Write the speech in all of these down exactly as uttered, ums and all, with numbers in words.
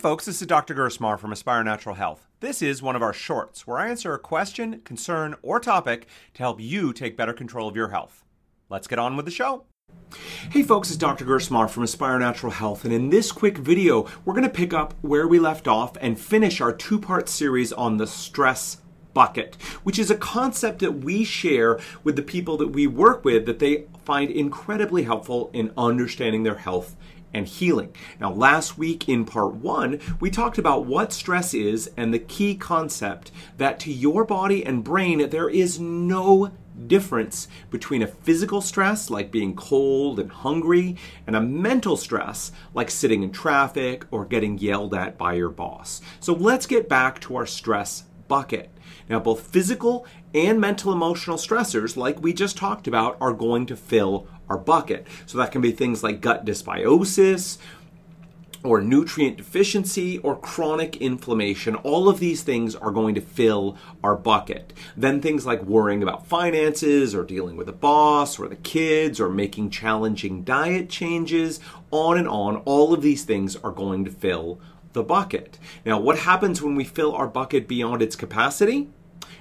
folks, this is Doctor Gerstmar from Aspire Natural Health. This is one of our shorts where I answer a question, concern, or topic to help you take better control of your health. Let's get on with the show. Hey folks, it's Doctor Gerstmar from Aspire Natural Health, and in this quick video, we're going to pick up where we left off and finish our two-part series on the stress bucket, which is a concept that we share with the people that we work with that they find incredibly helpful in understanding their health and healing. Now, last week in part one, we talked about what stress is and the key concept that to your body and brain, there is no difference between a physical stress like being cold and hungry and a mental stress like sitting in traffic or getting yelled at by your boss. So let's get back to our stress bucket. Now, both physical and mental emotional stressors, like we just talked about, are going to fill our bucket. So that can be things like gut dysbiosis, or nutrient deficiency, or chronic inflammation. All of these things are going to fill our bucket. Then things like worrying about finances, or dealing with a boss, or the kids, or making challenging diet changes, on and on. All of these things are going to fill the bucket. Now, what happens when we fill our bucket beyond its capacity?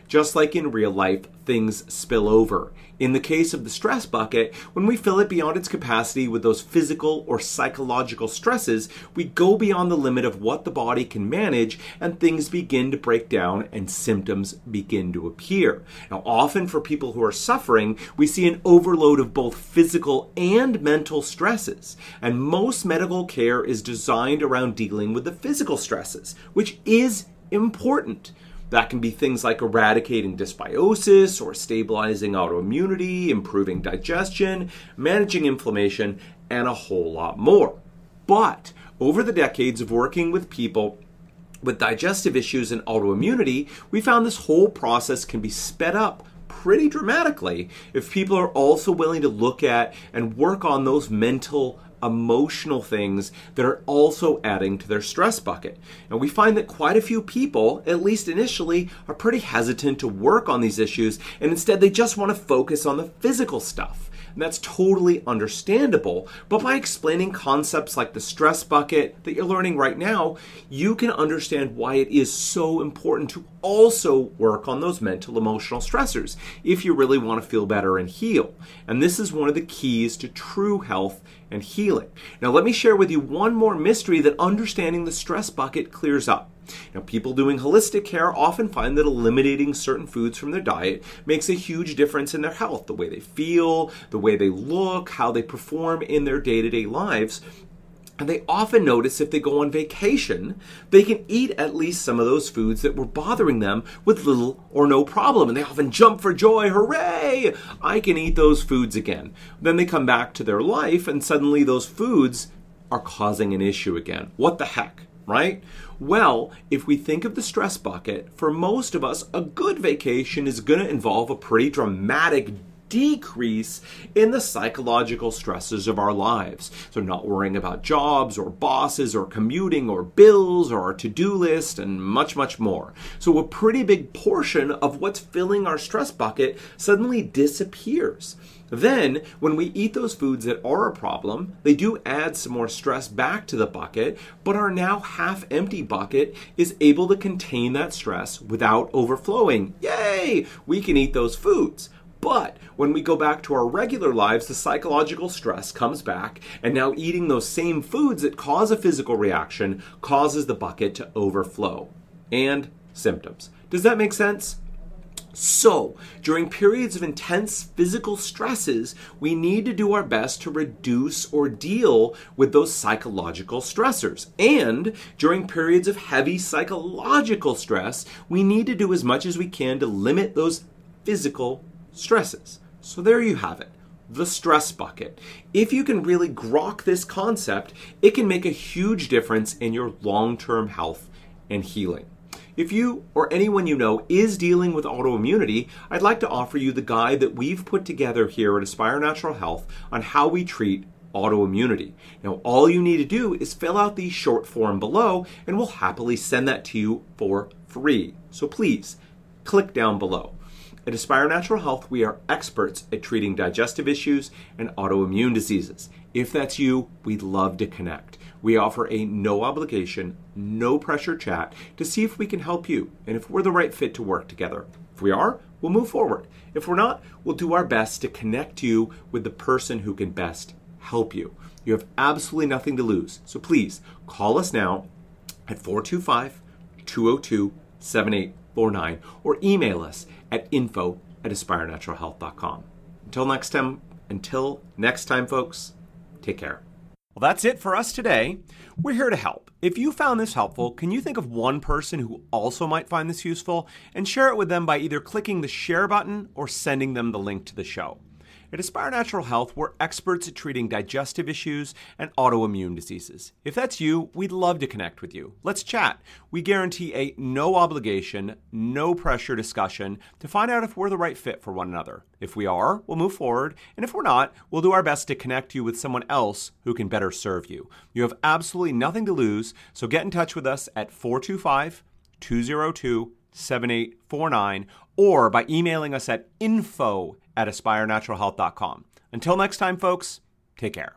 Just like in real life, things spill over. In the case of the stress bucket, when we fill it beyond its capacity with those physical or psychological stresses, we go beyond the limit of what the body can manage, and things begin to break down and symptoms begin to appear. Now, often for people who are suffering, we see an overload of both physical and mental stresses, and most medical care is designed around dealing with the physical stresses, which is important. That can be things like eradicating dysbiosis or stabilizing autoimmunity, improving digestion, managing inflammation, and a whole lot more. But over the decades of working with people with digestive issues and autoimmunity, we found this whole process can be sped up pretty dramatically if people are also willing to look at and work on those mental emotional things that are also adding to their stress bucket. And we find that quite a few people, at least initially, are pretty hesitant to work on these issues, and instead they just want to focus on the physical stuff. And that's totally understandable, but by explaining concepts like the stress bucket that you're learning right now, you can understand why it is so important to also work on those mental emotional stressors if you really want to feel better and heal. And this is one of the keys to true health and healing. Now, let me share with you one more mystery that understanding the stress bucket clears up. Now, people doing holistic care often find that eliminating certain foods from their diet makes a huge difference in their health, the way they feel, the way they look, how they perform in their day-to-day lives. And they often notice if they go on vacation, they can eat at least some of those foods that were bothering them with little or no problem. And they often jump for joy. Hooray! I can eat those foods again. Then they come back to their life and suddenly those foods are causing an issue again. What the heck, right? Well, if we think of the stress bucket, for most of us, a good vacation is going to involve a pretty dramatic decrease in the psychological stresses of our lives. So not worrying about jobs or bosses or commuting or bills or our to-do list and much, much more. So a pretty big portion of what's filling our stress bucket suddenly disappears. Then, when we eat those foods that are a problem, they do add some more stress back to the bucket, but our now half-empty bucket is able to contain that stress without overflowing. Yay! We can eat those foods. But when we go back to our regular lives, the psychological stress comes back, and now eating those same foods that cause a physical reaction causes the bucket to overflow and symptoms. Does that make sense? So, during periods of intense physical stresses, we need to do our best to reduce or deal with those psychological stressors. And during periods of heavy psychological stress, we need to do as much as we can to limit those physical stresses. So there you have it, the stress bucket. If you can really grok this concept, it can make a huge difference in your long-term health and healing. If you or anyone you know is dealing with autoimmunity, I'd like to offer you the guide that we've put together here at Aspire Natural Health on how we treat autoimmunity. Now, all you need to do is fill out the short form below, and we'll happily send that to you for free. So please, click down below. At Aspire Natural Health, we are experts at treating digestive issues and autoimmune diseases. If that's you, we'd love to connect. We offer a no obligation, no pressure chat to see if we can help you and if we're the right fit to work together. If we are, we'll move forward. If we're not, we'll do our best to connect you with the person who can best help you. You have absolutely nothing to lose. So please call us now at four two five, two oh two, seven eight four nine or email us at info at aspire natural health dot com. Until next time, until next time, folks, take care. Well, that's it for us today. We're here to help. If you found this helpful, can you think of one person who also might find this useful and share it with them by either clicking the share button or sending them the link to the show? At Aspire Natural Health, we're experts at treating digestive issues and autoimmune diseases. If that's you, we'd love to connect with you. Let's chat. We guarantee a no obligation, no pressure discussion to find out if we're the right fit for one another. If we are, we'll move forward. And if we're not, we'll do our best to connect you with someone else who can better serve you. You have absolutely nothing to lose, so get in touch with us at four two five, two oh two, seven eight four nine or by emailing us at info at aspire natural health dot com. Until next time, folks, take care.